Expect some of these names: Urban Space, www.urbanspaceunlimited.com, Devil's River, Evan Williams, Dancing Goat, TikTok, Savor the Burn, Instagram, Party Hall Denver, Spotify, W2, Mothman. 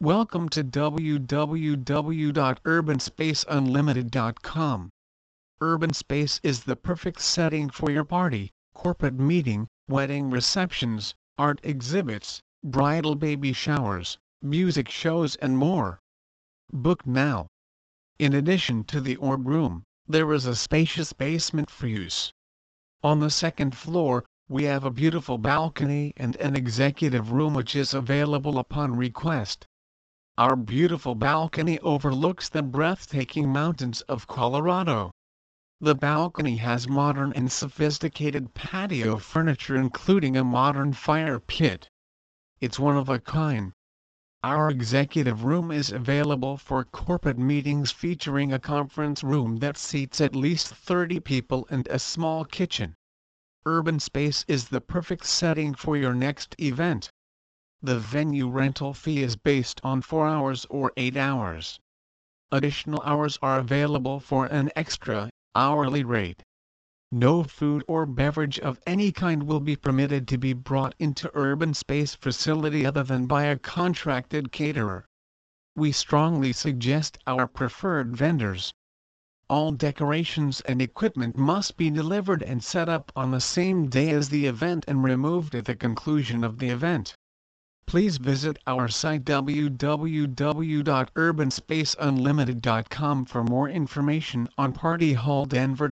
Welcome to www.urbanspaceunlimited.com. Urban Space is the perfect setting for your party, corporate meeting, wedding receptions, art exhibits, bridal baby showers, music shows and more. Book now. In addition to the Orb Room, there is a spacious basement for use. On the second floor, we have a beautiful balcony and an executive room which is available upon request. Our beautiful balcony overlooks the breathtaking mountains of Colorado. The balcony has modern and sophisticated patio furniture including a modern fire pit. It's one of a kind. Our executive room is available for corporate meetings featuring a conference room that seats at least 30 people and a small kitchen. Urban Space is the perfect setting for your next event. The venue rental fee is based on 4 hours or 8 hours. Additional hours are available for an extra hourly rate. No food or beverage of any kind will be permitted to be brought into Urban Space facility other than by a contracted caterer. We strongly suggest our preferred vendors. All decorations and equipment must be delivered and set up on the same day as the event and removed at the conclusion of the event. Please visit our site www.urbanspaceunlimited.com for more information on Party Hall Denver.